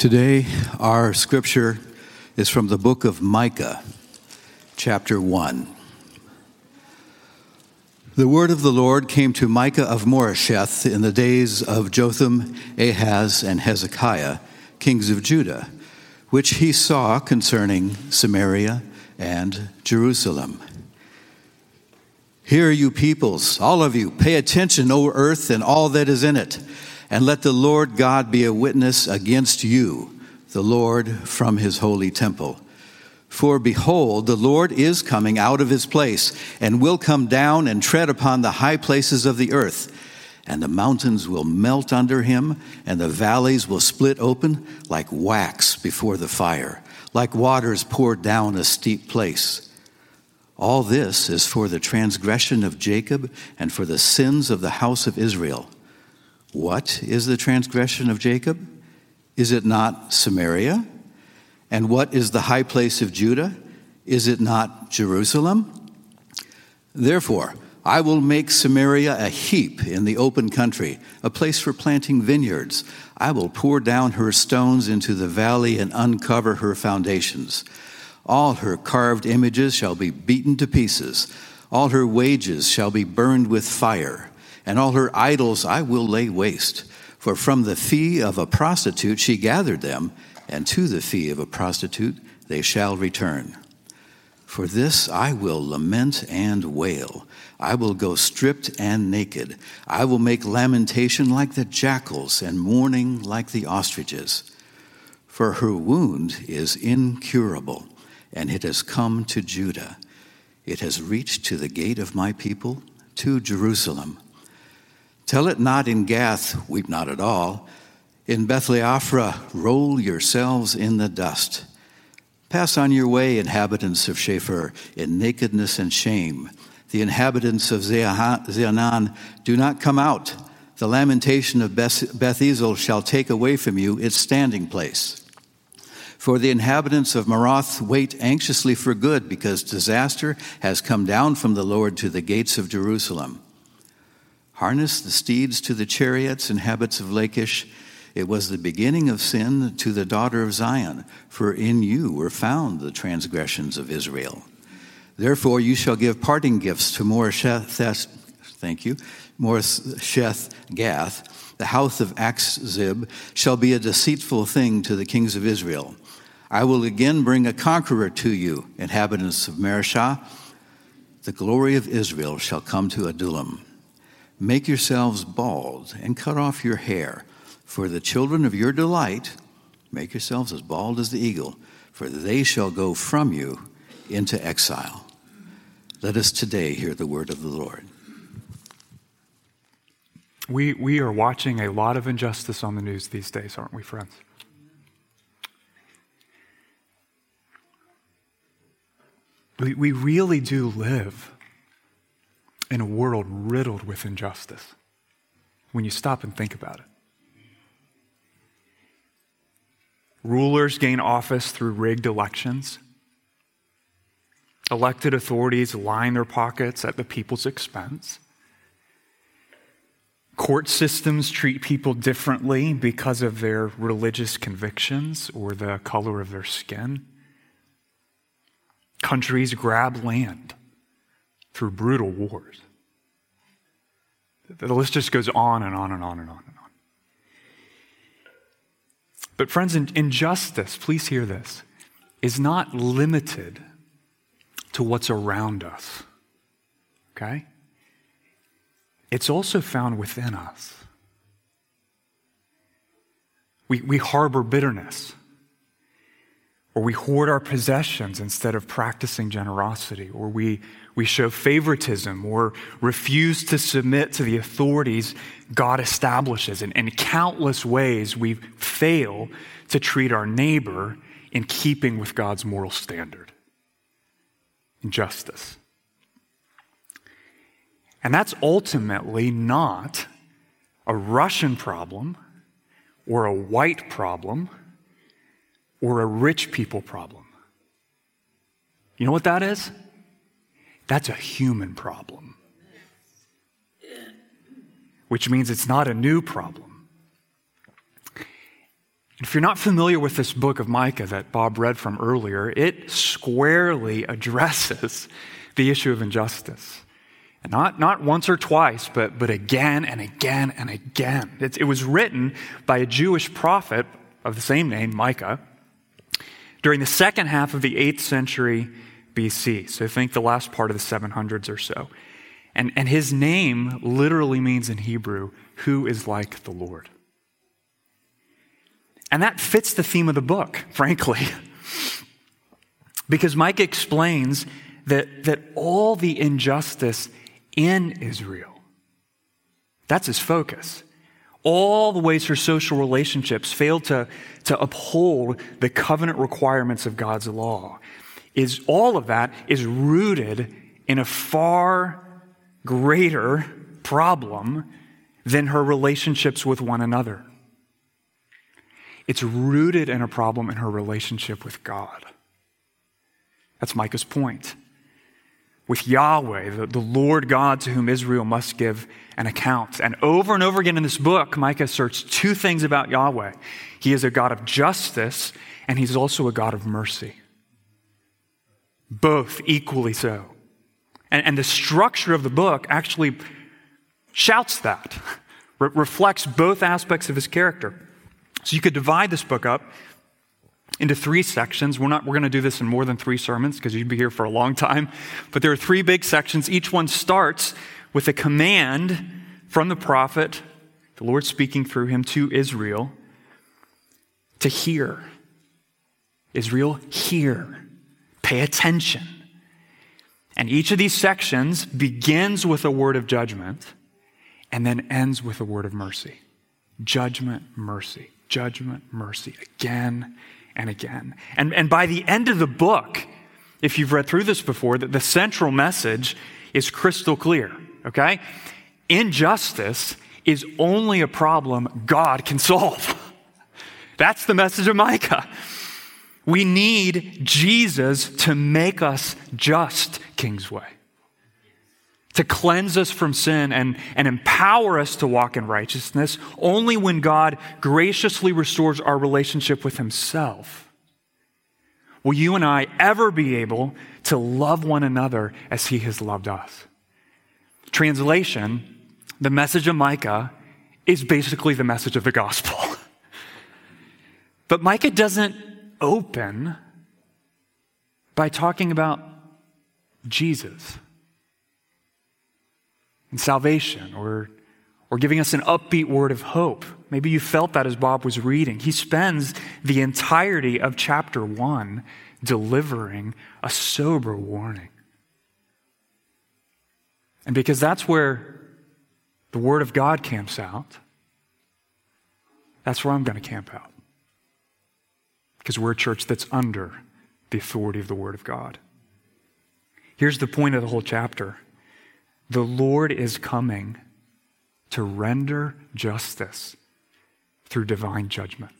Today, our scripture is from the book of Micah, chapter 1. The word of the Lord came to Micah of Moresheth in the days of Jotham, Ahaz, and Hezekiah, kings of Judah, which he saw concerning Samaria and Jerusalem. Hear, you peoples, all of you, pay attention, O earth, and all that is in it. And let the Lord God be a witness against you, the Lord from his holy temple. For behold, the Lord is coming out of his place, and will come down and tread upon the high places of the earth. And the mountains will melt under him, and the valleys will split open like wax before the fire, like waters poured down a steep place. All this is for the transgression of Jacob and for the sins of the house of Israel. What is the transgression of Jacob? Is it not Samaria? And what is the high place of Judah? Is it not Jerusalem? Therefore, I will make Samaria a heap in the open country, a place for planting vineyards. I will pour down her stones into the valley and uncover her foundations. All her carved images shall be beaten to pieces. All her wages shall be burned with fire. And all her idols I will lay waste. For from the fee of a prostitute she gathered them, and to the fee of a prostitute they shall return. For this I will lament and wail. I will go stripped and naked. I will make lamentation like the jackals, and mourning like the ostriches. For her wound is incurable, and it has come to Judah. It has reached to the gate of my people, to Jerusalem. Tell it not in Gath, weep not at all. In Beth-leaphrah, roll yourselves in the dust. Pass on your way, inhabitants of Shaphir, in nakedness and shame. The inhabitants of Zaanan, do not come out. The lamentation of Beth-ezel shall take away from you its standing place. For the inhabitants of Maroth wait anxiously for good, because disaster has come down from the Lord to the gates of Jerusalem. Harness the steeds to the chariots and habits of Lachish. It was the beginning of sin to the daughter of Zion, for in you were found the transgressions of Israel. Therefore you shall give parting gifts to Moresheth Gath. The house of Axzib shall be a deceitful thing to the kings of Israel. I will again bring a conqueror to you, inhabitants of Mareshah. The glory of Israel shall come to Adullam. Make yourselves bald and cut off your hair. For the children of your delight, make yourselves as bald as the eagle, for they shall go from you into exile. Let us today hear the word of the Lord. We are watching a lot of injustice on the news these days, aren't we, friends? We really do live in a world riddled with injustice, when you stop and think about it. Rulers gain office through rigged elections. Elected authorities line their pockets at the people's expense. Court systems treat people differently because of their religious convictions or the color of their skin. Countries grab land through brutal wars. The list just goes on and on and on and on and on. But friends, injustice, please hear this, is not limited to what's around us, okay? It's also found within us. We harbor bitterness, or we hoard our possessions instead of practicing generosity, or we show favoritism or refuse to submit to the authorities God establishes. And in countless ways, we fail to treat our neighbor in keeping with God's moral standard, injustice. And that's ultimately not a Russian problem or a white problem or a rich people problem. You know what that is? That's a human problem, which means it's not a new problem. If you're not familiar with this book of Micah that Bob read from earlier, it squarely addresses the issue of injustice. And not once or twice, but again and again and again. It was written by a Jewish prophet of the same name, Micah, during the second half of the 8th century BC. So I think the last part of the 700s or so. And his name literally means in Hebrew, who is like the Lord. And that fits the theme of the book, frankly. Because Micah explains that all the injustice in Israel, that's his focus. All the ways her social relationships failed to uphold the covenant requirements of God's law, is all of that is rooted in a far greater problem than her relationships with one another. It's rooted in a problem in her relationship with God. That's Micah's point. With Yahweh, the Lord God to whom Israel must give an account. And over again in this book, Micah asserts two things about Yahweh. He is a God of justice, and he's also a God of mercy. Both equally so. And the structure of the book actually shouts that, reflects both aspects of his character. So you could divide this book up into three sections. We're going to do this in more than three sermons because you'd be here for a long time. But there are three big sections. Each one starts with a command from the prophet, the Lord speaking through him to Israel, to hear. Israel, hear. Pay attention. And each of these sections begins with a word of judgment and then ends with a word of mercy. Judgment, mercy. Judgment, mercy. Again and again. And by the end of the book, if you've read through this before, the central message is crystal clear, okay? Injustice is only a problem God can solve. That's the message of Micah. We need Jesus to make us just, Kingsway, to cleanse us from sin and empower us to walk in righteousness only when God graciously restores our relationship with himself. Will you and I ever be able to love one another as he has loved us? Translation, the message of Micah is basically the message of the gospel. But Micah doesn't open by talking about Jesus and salvation, or giving us an upbeat word of hope. Maybe you felt that as Bob was reading. He spends the entirety of chapter 1 delivering a sober warning. And because that's where the Word of God camps out, that's where I'm going to camp out. Because we're a church that's under the authority of the Word of God. Here's the point of the whole chapter. The Lord is coming to render justice through divine judgment.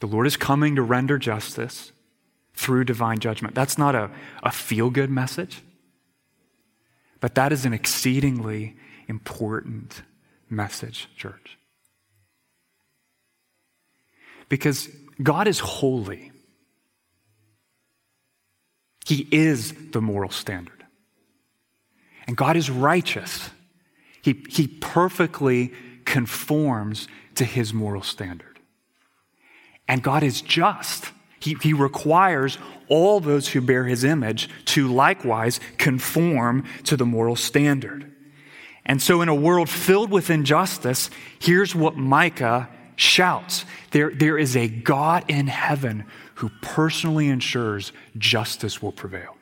The Lord is coming to render justice through divine judgment. That's not a feel-good message, but that is an exceedingly important message, church. Because God is holy. He is the moral standard. And God is righteous. He perfectly conforms to his moral standard. And God is just. He requires all those who bear his image to likewise conform to the moral standard. And so in a world filled with injustice, here's what Micah shouts. There is a God in heaven who personally ensures justice will prevail.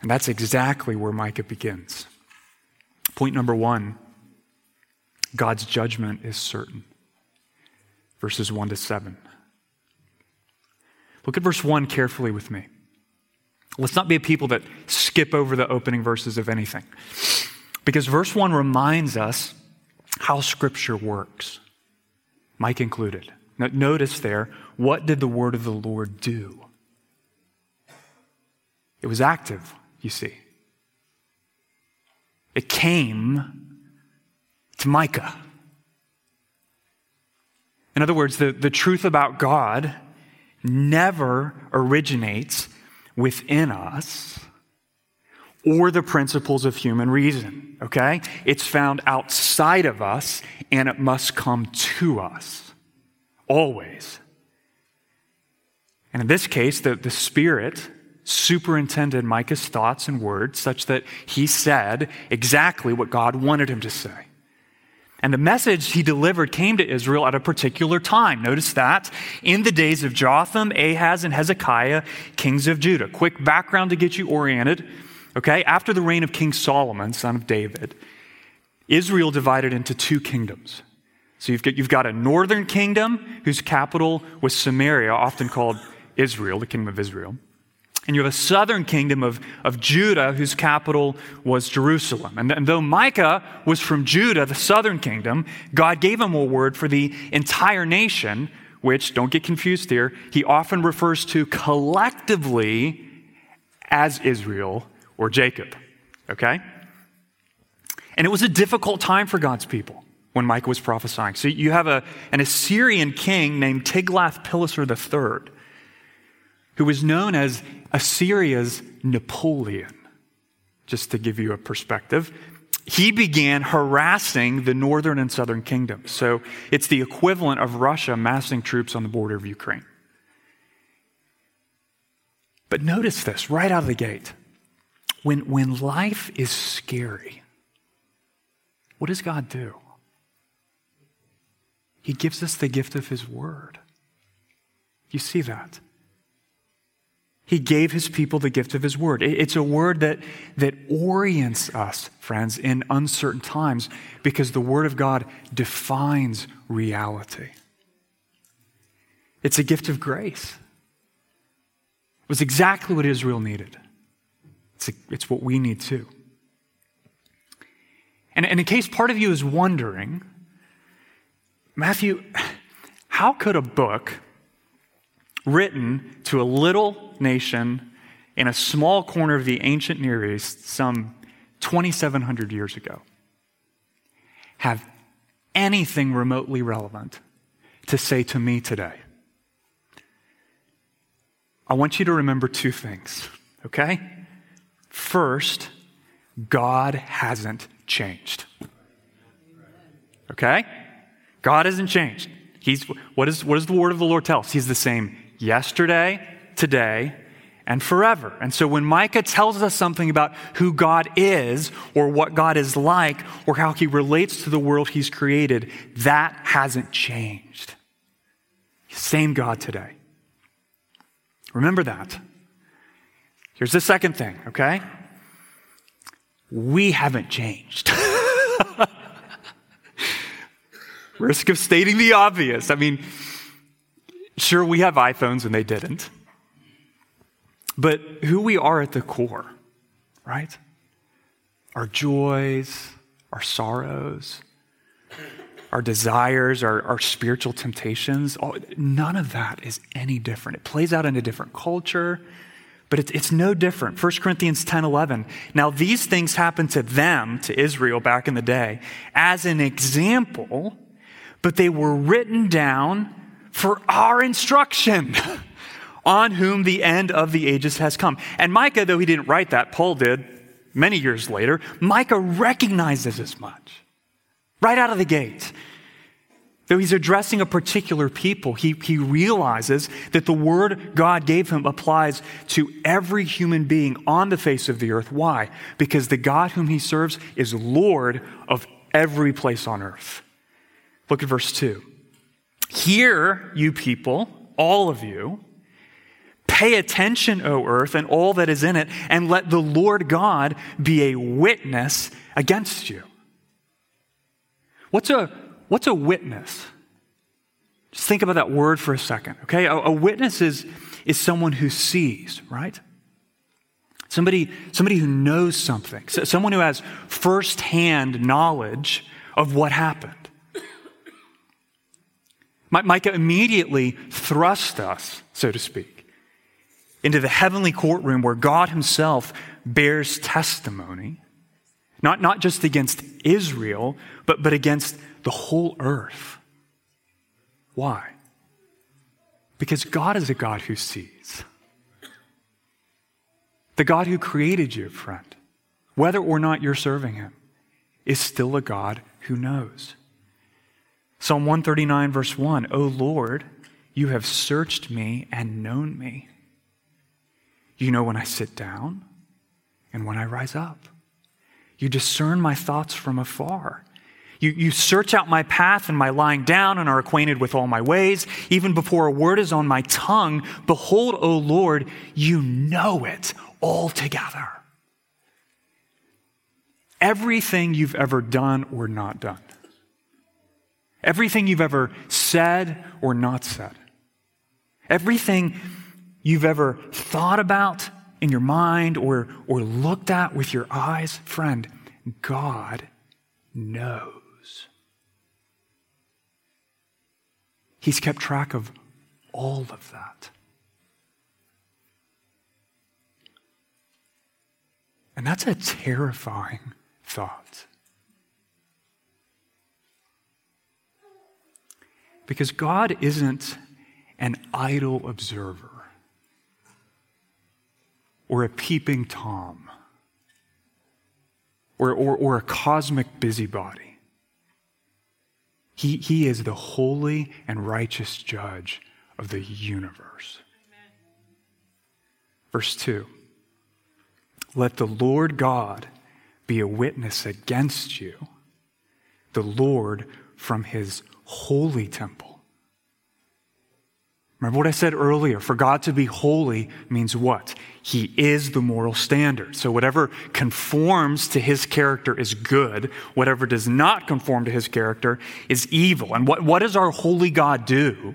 And that's exactly where Micah begins. Point number 1, God's judgment is certain. Verses 1-7. Look at verse 1 carefully with me. Let's not be a people that skip over the opening verses of anything. Because verse 1 reminds us how Scripture works, Mike included. Notice there, what did the word of the Lord do? It was active, you see. It came to Micah. In other words, the truth about God never originates within us or the principles of human reason, okay? It's found outside of us, and it must come to us, always. And in this case, the Spirit superintended Micah's thoughts and words such that he said exactly what God wanted him to say. And the message he delivered came to Israel at a particular time. Notice that in the days of Jotham, Ahaz, and Hezekiah, kings of Judah. Quick background to get you oriented. Okay, after the reign of King Solomon, son of David, Israel divided into two kingdoms. So you've got a northern kingdom whose capital was Samaria, often called Israel, the kingdom of Israel. And you have a southern kingdom of Judah whose capital was Jerusalem. And though Micah was from Judah, the southern kingdom, God gave him a word for the entire nation, which, don't get confused here, he often refers to collectively as Israel or Jacob, okay? And it was a difficult time for God's people when Micah was prophesying. So you have an Assyrian king named Tiglath-Pileser III, who was known as Assyria's Napoleon, just to give you a perspective. He began harassing the northern and southern kingdoms. So it's the equivalent of Russia massing troops on the border of Ukraine. But notice this right out of the gate. When life is scary, what does God do? He gives us the gift of his word. You see that? He gave his people the gift of his word. It's a word that orients us, friends, in uncertain times, because the word of God defines reality. It's a gift of grace. It was exactly what Israel needed. It's what we need too. And in case part of you is wondering, Matthew, how could a book written to a little nation in a small corner of the ancient Near East some 2,700 years ago have anything remotely relevant to say to me today? I want you to remember two things, okay? First, God hasn't changed. Okay? God hasn't changed. What does the word of the Lord tell us? He's the same yesterday, today, and forever. And so when Micah tells us something about who God is or what God is like or how he relates to the world he's created, that hasn't changed. Same God today. Remember that. Here's the second thing, okay? We haven't changed. Risk of stating the obvious. I mean, sure, we have iPhones and they didn't. But who we are at the core, right? Our joys, our sorrows, our desires, our spiritual temptations, none of that is any different. It plays out in a different culture, but it's no different. 1 Corinthians 10:11. Now these things happened to them, to Israel back in the day, as an example, but they were written down for our instruction, on whom the end of the ages has come. And Micah, though he didn't write that, Paul did many years later, Micah recognizes as much right out of the gate. Though he's addressing a particular people, he realizes that the word God gave him applies to every human being on the face of the earth. Why? Because the God whom he serves is Lord of every place on earth. Look at verse 2. Hear, you people, all of you, pay attention, O earth, and all that is in it, and let the Lord God be a witness against you. What's a witness? Just think about that word for a second, okay? A witness is someone who sees, right? Somebody who knows something, someone who has firsthand knowledge of what happened. Micah immediately thrust us, so to speak, into the heavenly courtroom where God himself bears testimony Not just against Israel, but against the whole earth. Why? Because God is a God who sees. The God who created you, friend, whether or not you're serving him, is still a God who knows. Psalm 139, verse 1, O Lord, you have searched me and known me. You know when I sit down and when I rise up. You discern my thoughts from afar. You search out my path and my lying down and are acquainted with all my ways. Even before a word is on my tongue, behold, O Lord, you know it altogether. Everything you've ever done or not done. Everything you've ever said or not said. Everything you've ever thought about in your mind or looked at with your eyes, friend, God knows. He's kept track of all of that. And that's a terrifying thought. Because God isn't an idle observer or a peeping Tom, or a cosmic busybody. He is the holy and righteous judge of the universe. Amen. Verse 2, let the Lord God be a witness against you, the Lord from his holy temple. Remember what I said earlier, for God to be holy means what? He is the moral standard. So whatever conforms to his character is good. Whatever does not conform to his character is evil. And what does our holy God do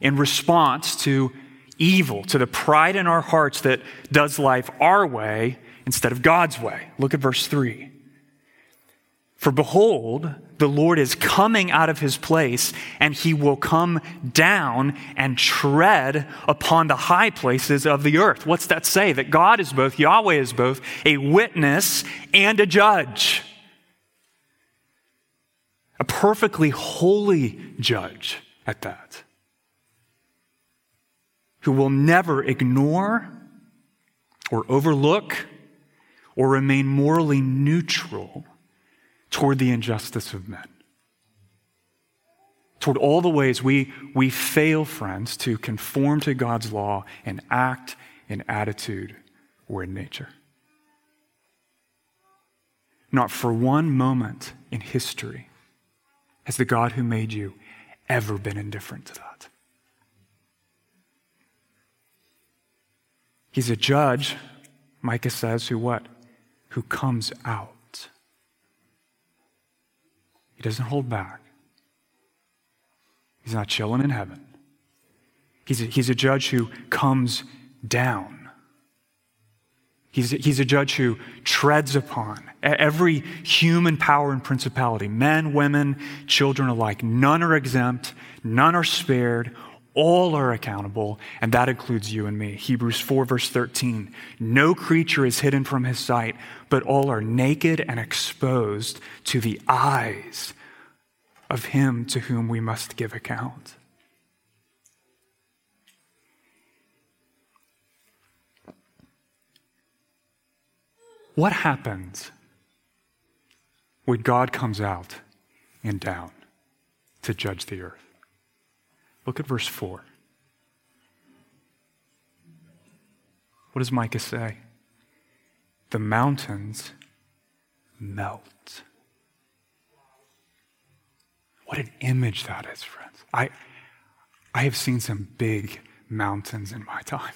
in response to evil, to the pride in our hearts that does life our way instead of God's way? Look at verse 3. For behold, the Lord is coming out of his place, and he will come down and tread upon the high places of the earth. What's that say? That God is both, Yahweh is both, a witness and a judge. A perfectly holy judge at that, who will never ignore or overlook or remain morally neutral toward the injustice of men, toward all the ways we fail, friends, to conform to God's law in act, in attitude, or in nature. Not for one moment in history has the God who made you ever been indifferent to that. He's a judge, Micah says, who what? Who comes out. He doesn't hold back. He's not chilling in heaven. He's a judge who comes down. He's a judge who treads upon every human power and principality. Men, women, children alike. None are exempt. None are spared. All are accountable, and that includes you and me. Hebrews 4, verse 13. No creature is hidden from his sight, but all are naked and exposed to the eyes of him to whom we must give account. What happens when God comes out and down to judge the earth? Look at verse 4. What does Micah say? The mountains melt. What an image that is, friends. I have seen some big mountains in my time.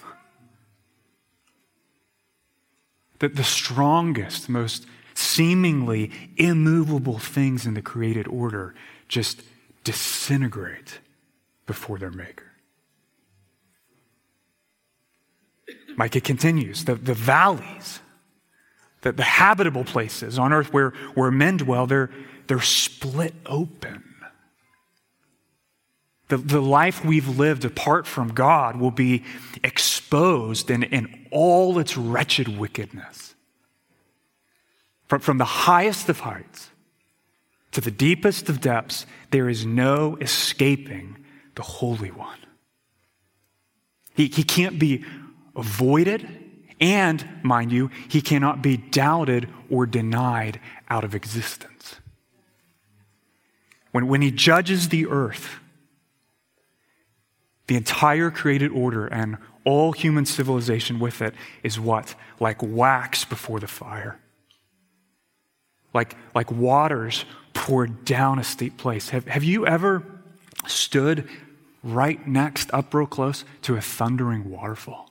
The strongest, most seemingly immovable things in the created order just disintegrate before their maker. Micah continues, the valleys, the habitable places on earth where men dwell, they're split open. The life we've lived apart from God will be exposed in all its wretched wickedness. From the highest of heights to the deepest of depths, there is no escaping the Holy One. He can't be avoided, and, mind you, he cannot be doubted or denied out of existence. When he judges the earth, the entire created order and all human civilization with it is what? Like wax before the fire. Like waters poured down a steep place. Have you ever stood right next, up real close, to a thundering waterfall?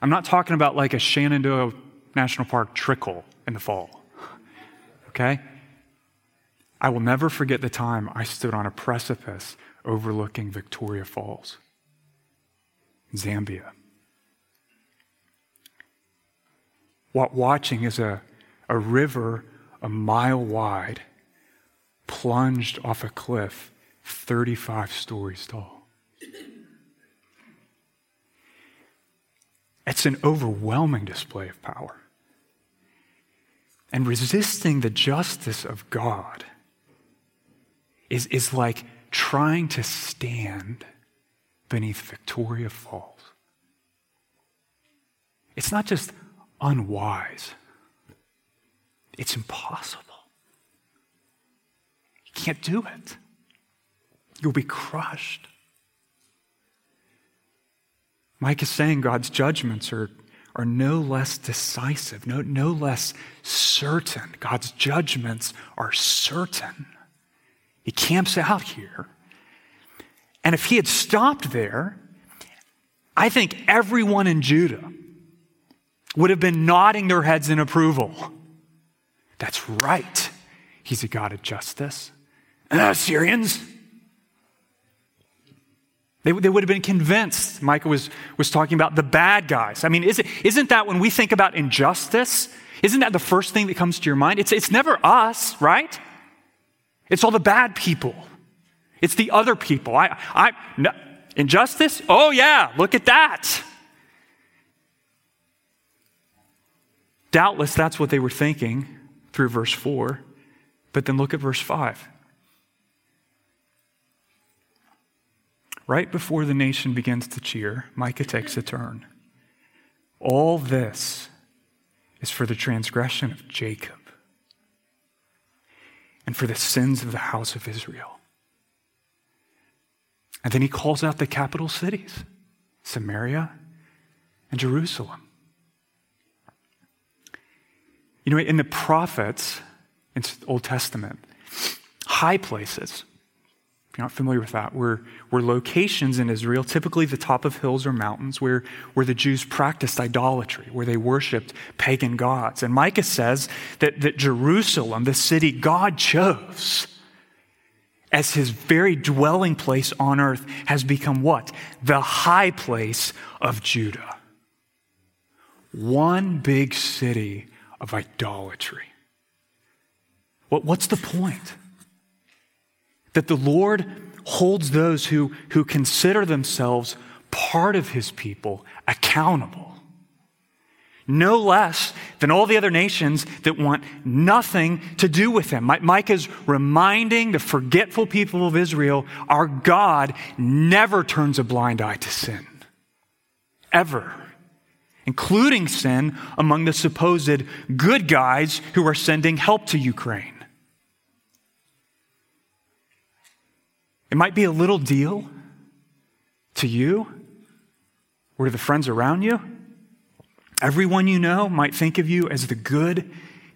I'm not talking about like a Shenandoah National Park trickle in the fall, okay? I will never forget the time I stood on a precipice overlooking Victoria Falls, Zambia. Watching is a river a mile wide plunged off a cliff 35 stories tall. It's an overwhelming display of power. And resisting the justice of God is like trying to stand beneath Victoria Falls. It's not just unwise. It's impossible. You can't do it. You'll be crushed. Micah is saying God's judgments are no less decisive, no less certain. God's judgments are certain. He camps out here. And if he had stopped there, I think everyone in Judah would have been nodding their heads in approval. That's right. He's a God of justice. And Assyrians, they would have been convinced. Micah was talking about the bad guys. I mean, isn't that when we think about injustice, isn't that the first thing that comes to your mind? It's never us, right? It's all the bad people. It's the other people. No, injustice? Oh yeah, look at that. Doubtless that's what they were thinking through verse 4, but then look at verse 5. Right before the nation begins to cheer, Micah takes a turn. All this is for the transgression of Jacob and for the sins of the house of Israel. And then he calls out the capital cities, Samaria and Jerusalem. You know, in the prophets, in the Old Testament, high places, if you're not familiar with that, were locations in Israel, typically the top of hills or mountains, where the Jews practiced idolatry, where they worshiped pagan gods. And Micah says that Jerusalem, the city God chose as his very dwelling place on earth, has become what? The high place of Judah. One big city of idolatry. What's the point? That the Lord holds those who consider themselves part of his people accountable, no less than all the other nations that want nothing to do with him. Micah's reminding the forgetful people of Israel, our God never turns a blind eye to sin, ever, including sin among the supposed good guys who are sending help to Ukraine. It might be a little deal to you or to the friends around you. Everyone you know might think of you as the good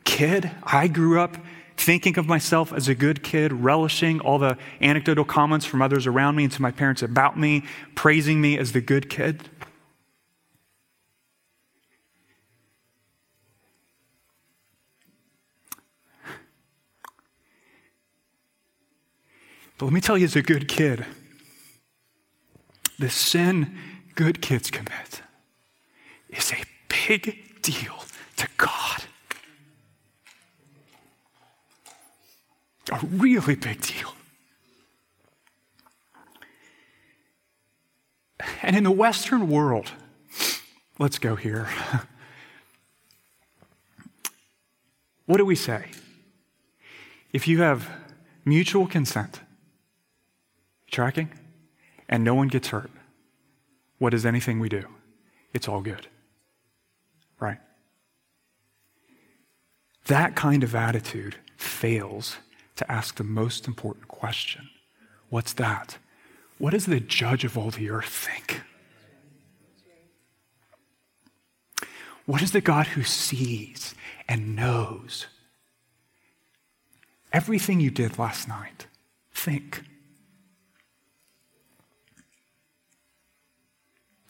kid. I grew up thinking of myself as a good kid, relishing all the anecdotal comments from others around me and to my parents about me, praising me as the good kid. But let me tell you, as a good kid, the sin good kids commit is a big deal to God. A really big deal. And in the Western world, let's go here. What do we say? If you have mutual consent, tracking, and no one gets hurt, what is anything we do? It's all good, right? That kind of attitude fails to ask the most important question. What's that? What does the judge of all the earth think? What does the God who sees and knows everything you did last night think?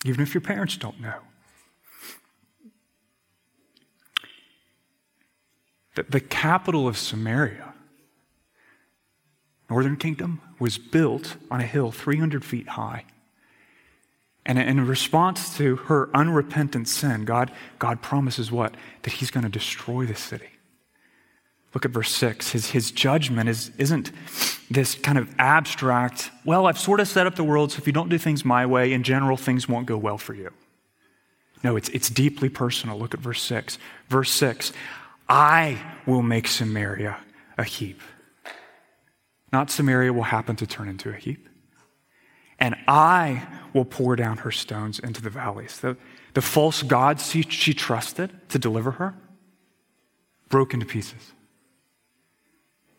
Even if your parents don't know. The capital of Samaria, Northern Kingdom, was built on a hill 300 feet high. And in response to her unrepentant sin, God promises what? That he's going to destroy the city. Look at verse 6. His judgment isn't this kind of abstract, well, I've sort of set up the world, so if you don't do things my way, in general, things won't go well for you. No, it's deeply personal. Look at verse 6. Verse 6, I will make Samaria a heap. Not Samaria will happen to turn into a heap. And I will pour down her stones into the valleys. The false gods she trusted to deliver her broke into pieces.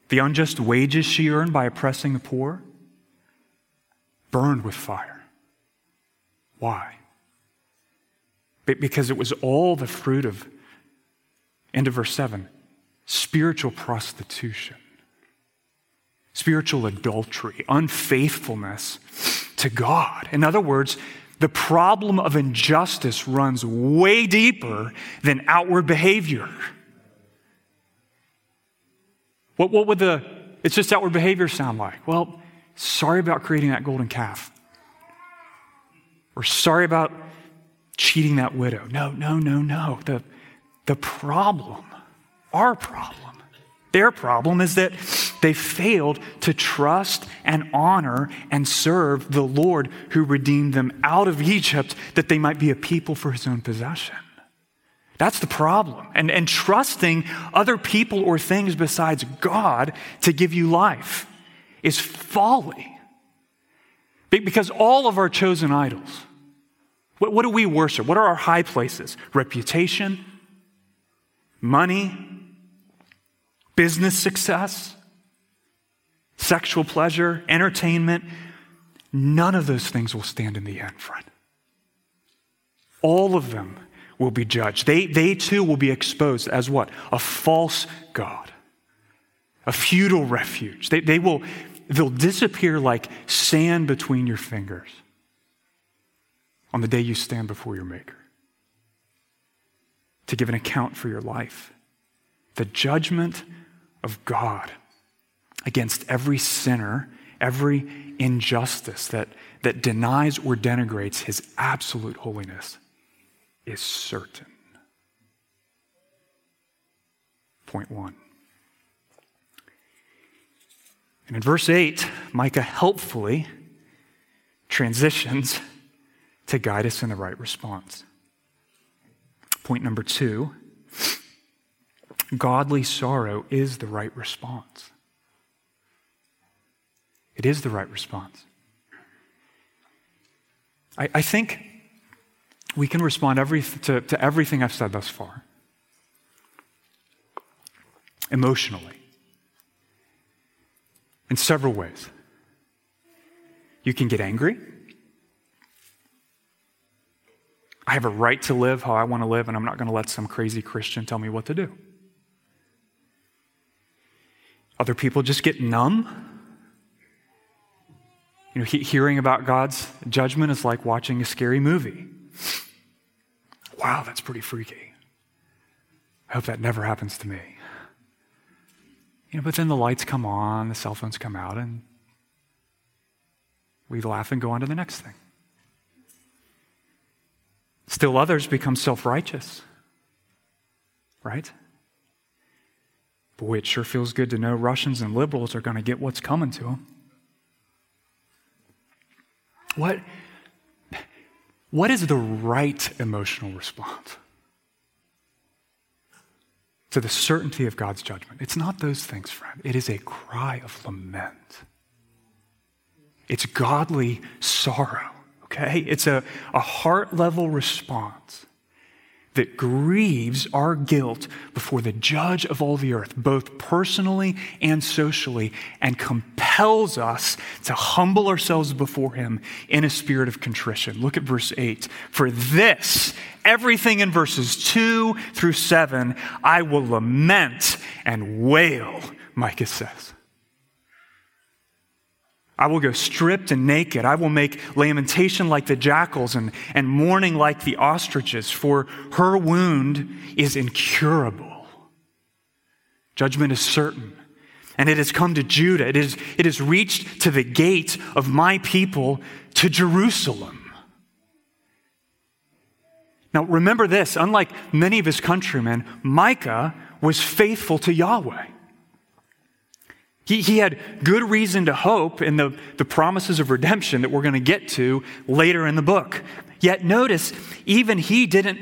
The unjust wages she earned by oppressing the poor burned with fire. Why? Because it was all the fruit of, end of verse 7, spiritual prostitution, spiritual adultery, unfaithfulness to God. In other words, the problem of injustice runs way deeper than outward behavior. What would the, it's just outward behavior sound like? Well, sorry about creating that golden calf. Or sorry about cheating that widow. No. The problem, our problem, their problem is that they failed to trust and honor and serve the Lord who redeemed them out of Egypt that they might be a people for his own possession. That's the problem. And trusting other people or things besides God to give you life is folly. Because all of our chosen idols, what do we worship? What are our high places? Reputation, money, business success, sexual pleasure, entertainment. None of those things will stand in the end, friend. All of them will be judged. They too will be exposed as what? A false god. A futile refuge. They'll disappear like sand between your fingers on the day you stand before your Maker to give an account for your life. The judgment of God against every sinner, every injustice that denies or denigrates his absolute holiness is certain. Point one. And in verse 8, Micah helpfully transitions to guide us in the right response. Point number 2, godly sorrow is the right response. It is the right response. I think we can respond to everything I've said thus far emotionally in several ways. You can get angry. I have a right to live how I want to live, and I'm not going to let some crazy Christian tell me what to do. Other people just get numb. You know, hearing about God's judgment is like watching a scary movie. Wow, that's pretty freaky. I hope that never happens to me. You know, but then the lights come on, the cell phones come out, and we laugh and go on to the next thing. Still others become self-righteous, right? Boy, it sure feels good to know Russians and liberals are going to get what's coming to them. What is the right emotional response? to the certainty of God's judgment. It's not those things, friend. It is a cry of lament. It's godly sorrow, okay? It's a heart-level response that grieves our guilt before the judge of all the earth, both personally and socially, and compels us to humble ourselves before him in a spirit of contrition. Look at verse 8. For this, everything in verses 2 through 7, I will lament and wail, Micah says. I will go stripped and naked. I will make lamentation like the jackals and mourning like the ostriches, for her wound is incurable. Judgment is certain, and it has come to Judah. It has reached to the gate of my people, to Jerusalem. Now remember this, unlike many of his countrymen, Micah was faithful to Yahweh. He had good reason to hope in the promises of redemption that we're going to get to later in the book. Yet notice, even he didn't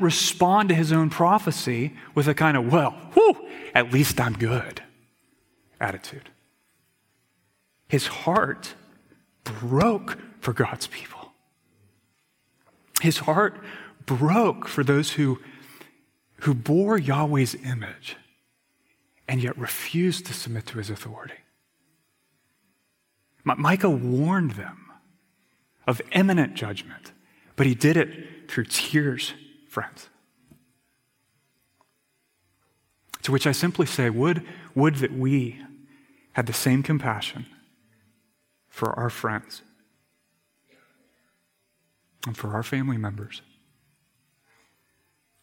respond to his own prophecy with a kind of, well, whew, at least I'm good attitude. His heart broke for God's people. His heart broke for those who bore Yahweh's image and yet refused to submit to his authority. Micah warned them of imminent judgment, but he did it through tears, friends. To which I simply say, would that we had the same compassion for our friends and for our family members,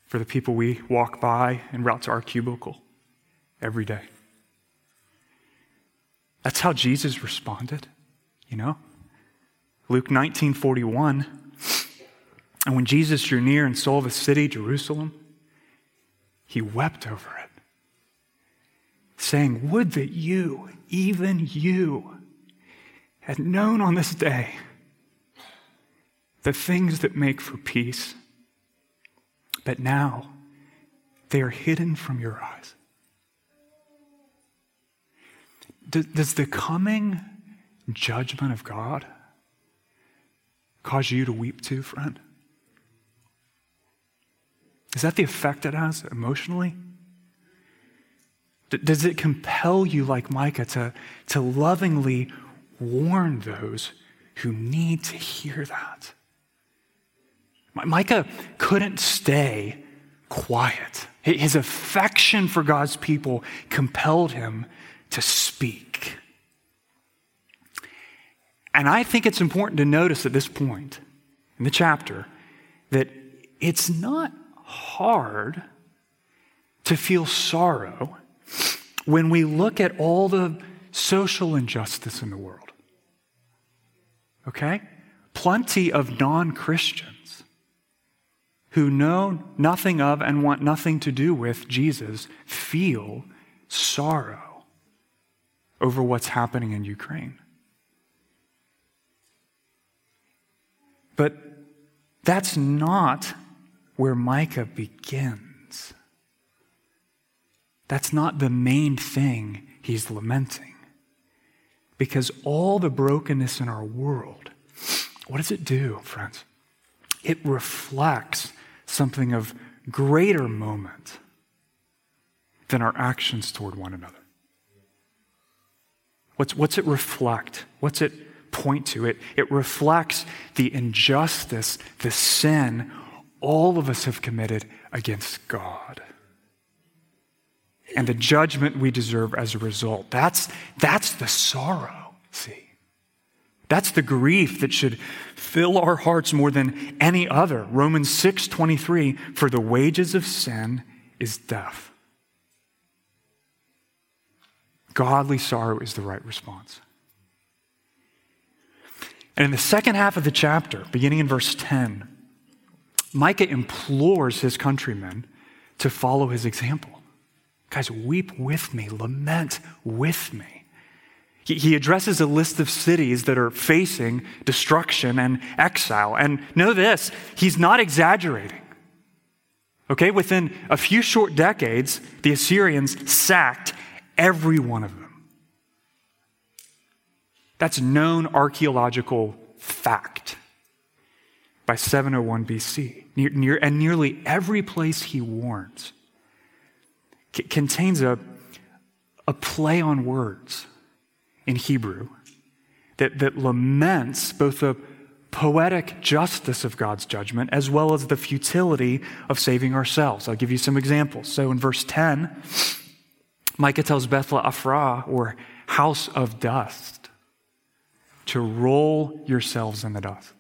for the people we walk by en route to our cubicle every day. That's how Jesus responded, you know? Luke 19:41. And when Jesus drew near and saw the city, Jerusalem, he wept over it, saying, would that you, even you, had known on this day the things that make for peace, but now they are hidden from your eyes. Does the coming judgment of God cause you to weep too, friend? Is that the effect it has emotionally? Does it compel you, like Micah, to lovingly warn those who need to hear that? Micah couldn't stay quiet. His affection for God's people compelled him to speak. And I think it's important to notice at this point in the chapter that it's not hard to feel sorrow when we look at all the social injustice in the world. Okay? Plenty of non-Christians who know nothing of and want nothing to do with Jesus feel sorrow over what's happening in Ukraine. But that's not where Micah begins. That's not the main thing he's lamenting. Because all the brokenness in our world, what does it do, friends? It reflects something of greater moment than our actions toward one another. What's it reflect? What's it point to? It reflects the injustice, the sin all of us have committed against God and the judgment we deserve as a result. That's the sorrow, see? That's the grief that should fill our hearts more than any other. Romans 6:23, for the wages of sin is death. Godly sorrow is the right response. And in the second half of the chapter, beginning in verse 10, Micah implores his countrymen to follow his example. Guys, weep with me, lament with me. He addresses a list of cities that are facing destruction and exile. And know this, he's not exaggerating. Okay, within a few short decades, the Assyrians sacked every one of them. That's known archaeological fact. By 701 BC, nearly every place he warns contains a play on words in Hebrew that laments both the poetic justice of God's judgment as well as the futility of saving ourselves. I'll give you some examples. So in verse 10, Micah tells Beth-leaphrah, or house of dust, to roll yourselves in the dust.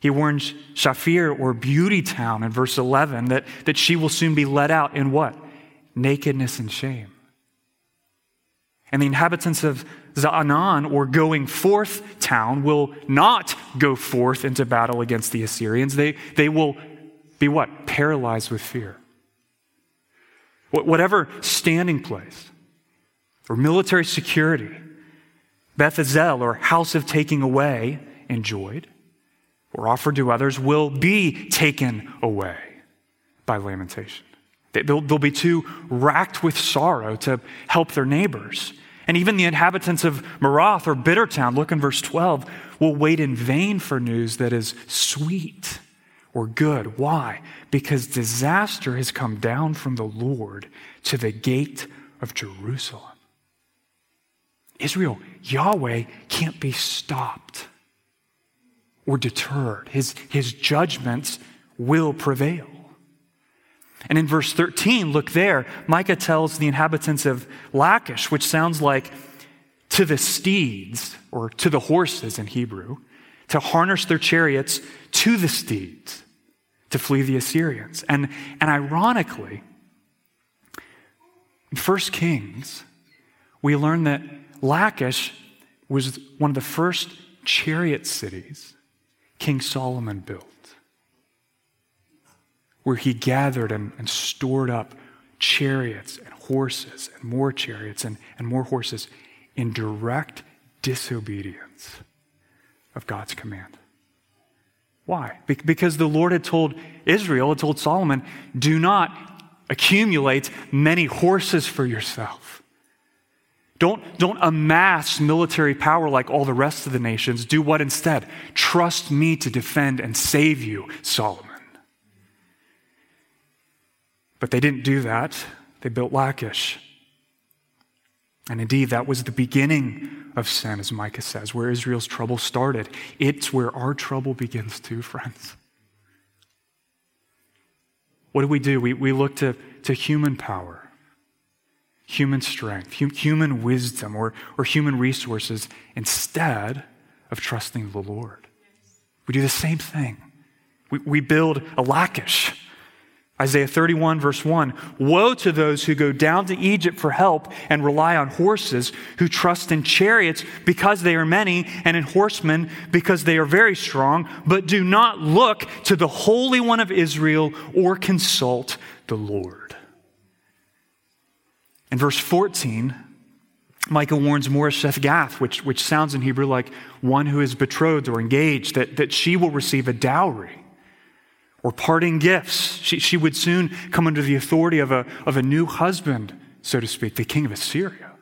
He warns Shaphir, or Beauty Town, in verse 11, that she will soon be let out in what? Nakedness and shame. And the inhabitants of Zaanan, or Going Forth Town, will not go forth into battle against the Assyrians. They will be what? Paralyzed with fear. Whatever standing place or military security Beth-ezel, or house of taking away, enjoyed or offered to others will be taken away by lamentation. They'll be too racked with sorrow to help their neighbors. And even the inhabitants of Maroth, or Bitter Town, look in verse 12, will wait in vain for news that is sweet or good. Why? Because disaster has come down from the Lord to the gate of Jerusalem. Israel, Yahweh, can't be stopped or deterred. His judgments will prevail. And in verse 13, look there, Micah tells the inhabitants of Lachish, which sounds like to the steeds, or to the horses in Hebrew, to harness their chariots to the steeds, to flee the Assyrians. And ironically, in 1 Kings, we learn that Lachish was one of the first chariot cities King Solomon built, where he gathered and stored up chariots and horses and more chariots and more horses in direct disobedience of God's command. Why? Because the Lord had told Israel, had told Solomon, do not accumulate many horses for yourself. Don't amass military power like all the rest of the nations. Do what instead? Trust me to defend and save you, Solomon. But they didn't do that. They built Lachish. And indeed, that was the beginning of sin, as Micah says, where Israel's trouble started. It's where our trouble begins too, friends. What do? We look to human power, human strength, human wisdom, or human resources instead of trusting the Lord. We do the same thing. We build a Lachish. Isaiah 31, verse 1, woe to those who go down to Egypt for help and rely on horses, who trust in chariots because they are many, and in horsemen because they are very strong, but do not look to the Holy One of Israel or consult the Lord. In verse 14, Micah warns Moresheth Gath, which sounds in Hebrew like one who is betrothed or engaged, that she will receive a dowry or parting gifts. She would soon come under the authority of a new husband, so to speak, the king of Assyria.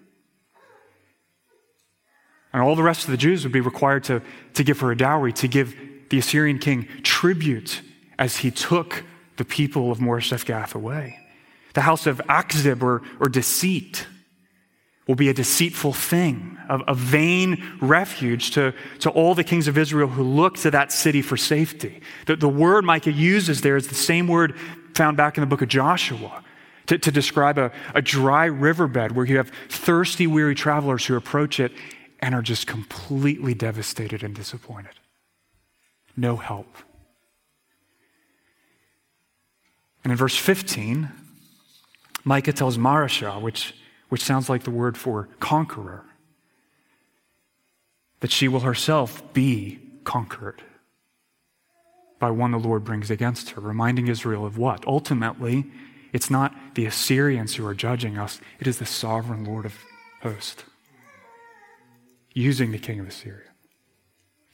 And all the rest of the Jews would be required to give her a dowry, to give the Assyrian king tribute as he took the people of Moresheth Gath away. The house of Axzib, or deceit, will be a deceitful thing, a vain refuge to all the kings of Israel who look to that city for safety. The word Micah uses there is the same word found back in the book of Joshua to describe a dry riverbed where you have thirsty, weary travelers who approach it and are just completely devastated and disappointed. No help. And in verse 15, Micah tells Mareshah, which sounds like the word for conqueror, that she will herself be conquered by one the Lord brings against her, reminding Israel of what? Ultimately, it's not the Assyrians who are judging us, it is the sovereign Lord of hosts, using the king of Assyria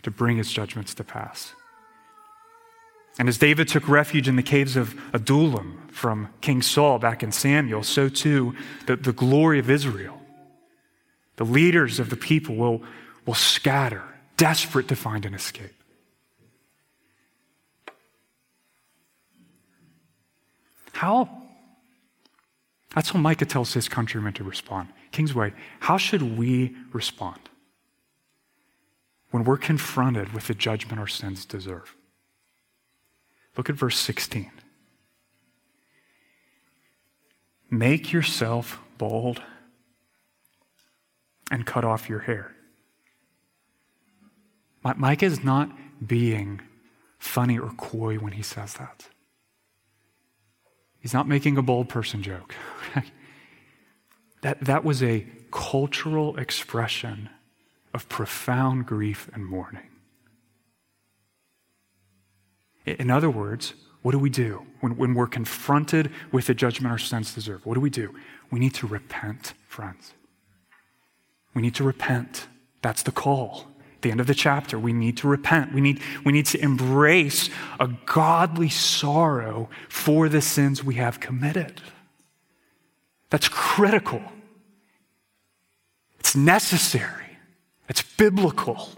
to bring his judgments to pass. And as David took refuge in the caves of Adullam from King Saul back in Samuel, so too the glory of Israel, the leaders of the people will scatter, desperate to find an escape. How? That's how Micah tells his countrymen to respond. Kingsway, how should we respond when we're confronted with the judgment our sins deserve? Look at verse 16. Make yourself bald and cut off your hair. Micah is not being funny or coy when he says that. He's not making a bald person joke. That was a cultural expression of profound grief and mourning. In other words, what do we do when we're confronted with the judgment our sins deserve? What do? We need to repent, friends. We need to repent. That's the call. At the end of the chapter, we need to repent. We need to embrace a godly sorrow for the sins we have committed. That's critical. It's necessary. It's biblical.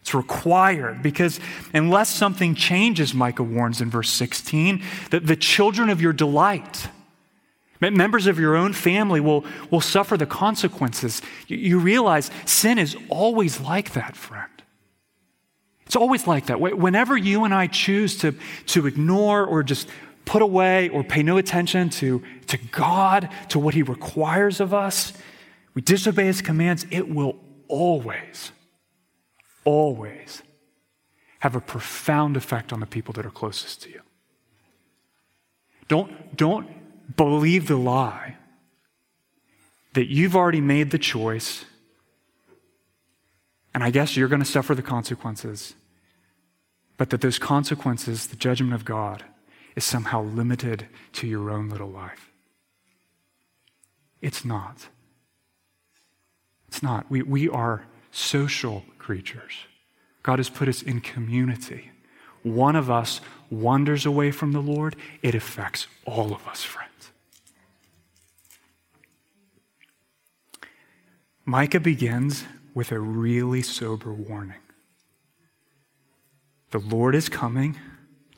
It's required because unless something changes, Micah warns in verse 16, that the children of your delight, members of your own family will suffer the consequences. You realize sin is always like that, friend. It's always like that. Whenever you and I choose to ignore or just put away or pay no attention to God, to what he requires of us, we disobey his commands, it will always have a profound effect on the people that are closest to you. Don't believe the lie that you've already made the choice, and I guess you're going to suffer the consequences, but that those consequences, the judgment of God, is somehow limited to your own little life. It's not. It's not. We are social creatures. God has put us in community. One of us wanders away from the Lord, it affects all of us, friends. Micah begins with a really sober warning. The Lord is coming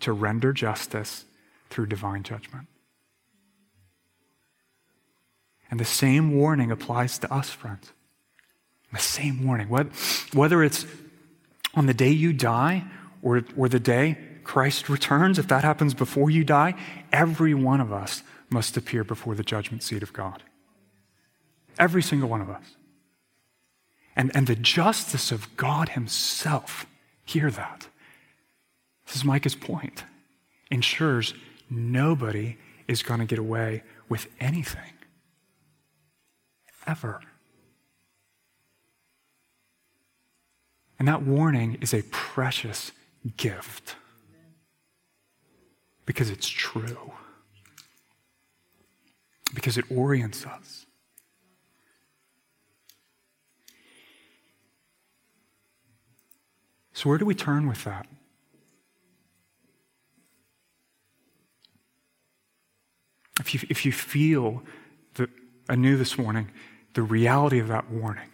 to render justice through divine judgment. And the same warning applies to us, friends. The same warning, whether it's on the day you die or the day Christ returns, if that happens before you die, every one of us must appear before the judgment seat of God. Every single one of us. And the justice of God himself, hear that. This is Micah's point, ensures nobody is going to get away with anything, ever. And that warning is a precious gift because it's true, because it orients us. So where do we turn with that? If you feel anew this morning the reality of that warning,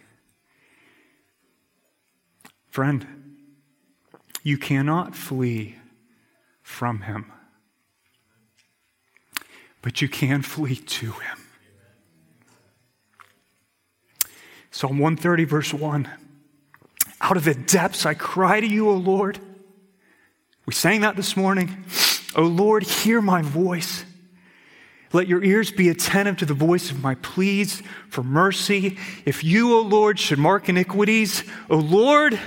friend, you cannot flee from him, but you can flee to him. Psalm 130, verse 1, out of the depths I cry to you, O Lord. We sang that this morning. O Lord, hear my voice. Let your ears be attentive to the voice of my pleas for mercy. If you, O Lord, should mark iniquities, O Lord,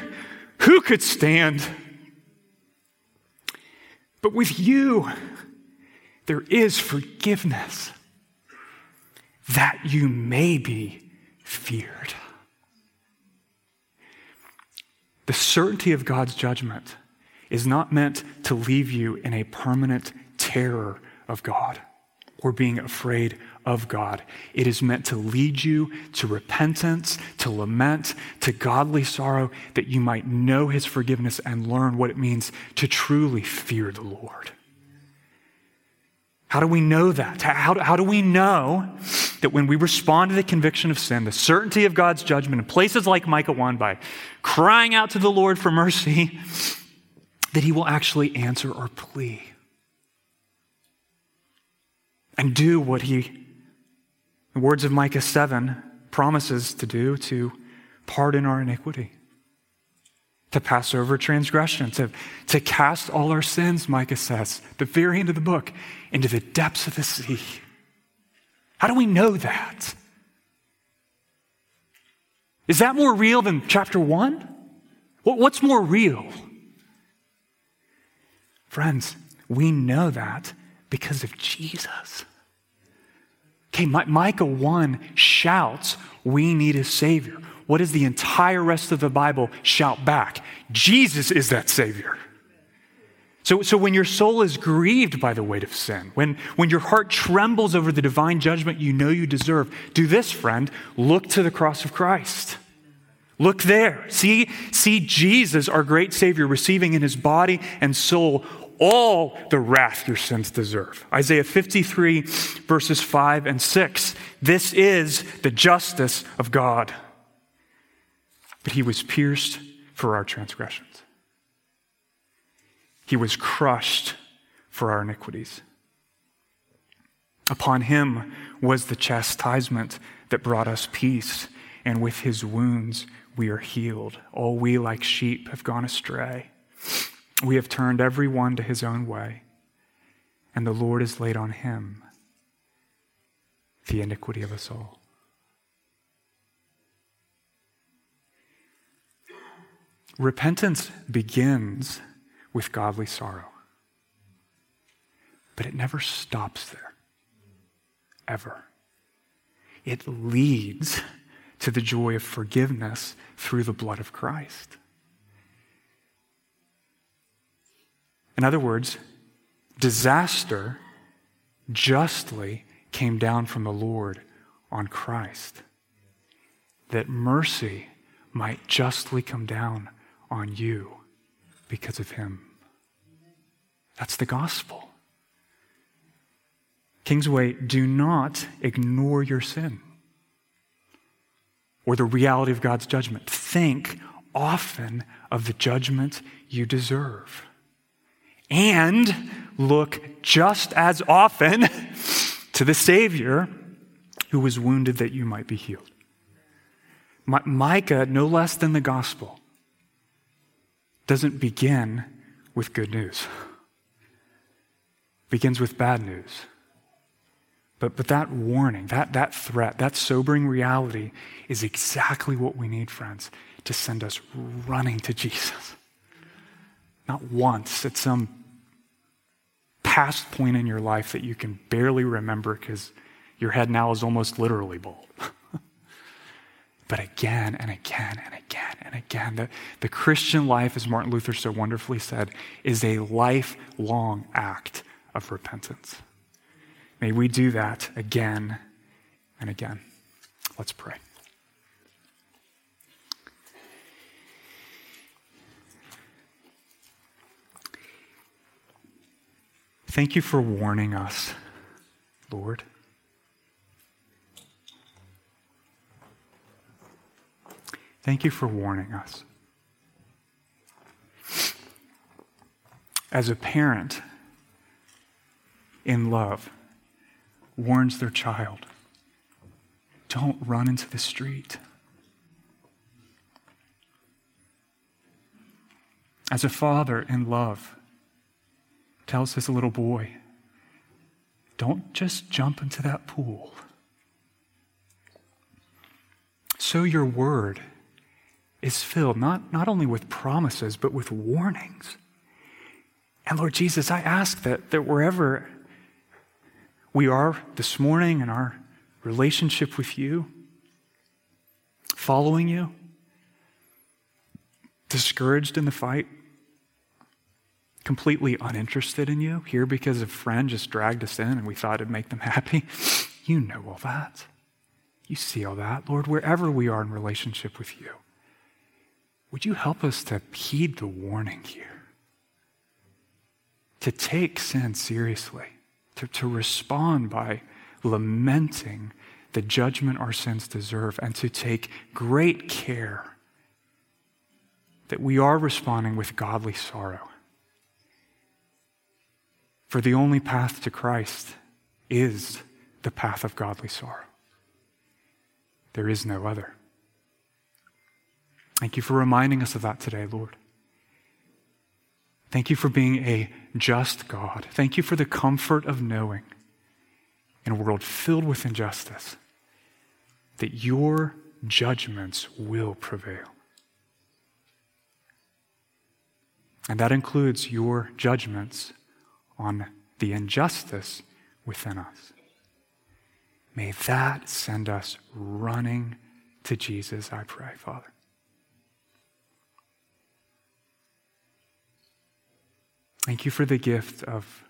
who could stand? But with you, there is forgiveness, that you may be feared. The certainty of God's judgment is not meant to leave you in a permanent terror of God or being afraid of God. It is meant to lead you to repentance, to lament, to godly sorrow, that you might know his forgiveness and learn what it means to truly fear the Lord. How do we know that? How do we know that when we respond to the conviction of sin, the certainty of God's judgment in places like Micah 1, by crying out to the Lord for mercy, that he will actually answer our plea and do what he, the words of Micah 7, promises to do, to pardon our iniquity, to pass over transgression, to cast all our sins, Micah says, the very end of the book, into the depths of the sea. How do we know that? Is that more real than chapter 1? What's more real? Friends, we know that because of Jesus. Okay, Micah 1 shouts, we need a Savior. What does the entire rest of the Bible shout back? Jesus is that Savior. So when your soul is grieved by the weight of sin, when your heart trembles over the divine judgment you know you deserve, do this, friend, look to the cross of Christ. Look there. See Jesus, our great Savior, receiving in his body and soul all the wrath your sins deserve. Isaiah 53, verses 5 and 6. This is the justice of God. But he was pierced for our transgressions. He was crushed for our iniquities. Upon him was the chastisement that brought us peace, and with his wounds we are healed. All we like sheep have gone astray. We have turned every one to his own way, and the Lord has laid on him the iniquity of us all. Repentance begins with godly sorrow, but it never stops there, ever. It leads to the joy of forgiveness through the blood of Christ. In other words, disaster justly came down from the Lord on Christ, that mercy might justly come down on you because of him. That's the gospel. Kingsway, do not ignore your sin or the reality of God's judgment. Think often of the judgment you deserve, and look just as often to the Savior who was wounded that you might be healed. Micah, no less than the gospel, doesn't begin with good news. It begins with bad news. But that warning, that threat, that sobering reality is exactly what we need, friends, to send us running to Jesus. Not once at some past point in your life that you can barely remember because your head now is almost literally bald. But again and again and again and again, the Christian life, as Martin Luther so wonderfully said, is a lifelong act of repentance. May we do that again and again. Let's pray. Thank you for warning us, Lord. Thank you for warning us. As a parent in love warns their child, don't run into the street. As a father in love tells his little boy, don't just jump into that pool. So your word is filled not only with promises, but with warnings. And Lord Jesus, I ask that wherever we are this morning in our relationship with you, following you, discouraged in the fight, completely uninterested in you, here because a friend just dragged us in and we thought it'd make them happy, You know all that. You see all that, Lord, wherever we are in relationship with you. Would you help us to heed the warning here? To take sin seriously, to respond by lamenting the judgment our sins deserve, and to take great care that we are responding with godly sorrow. For the only path to Christ is the path of godly sorrow. There is no other. Thank you for reminding us of that today, Lord. Thank you for being a just God. Thank you for the comfort of knowing in a world filled with injustice that your judgments will prevail. And that includes your judgments on the injustice within us. May that send us running to Jesus, I pray, Father. Thank you for the gift of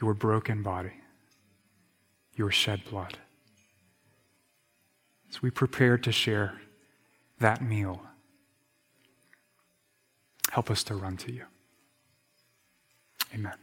your broken body, your shed blood. As we prepare to share that meal, help us to run to you. Amen.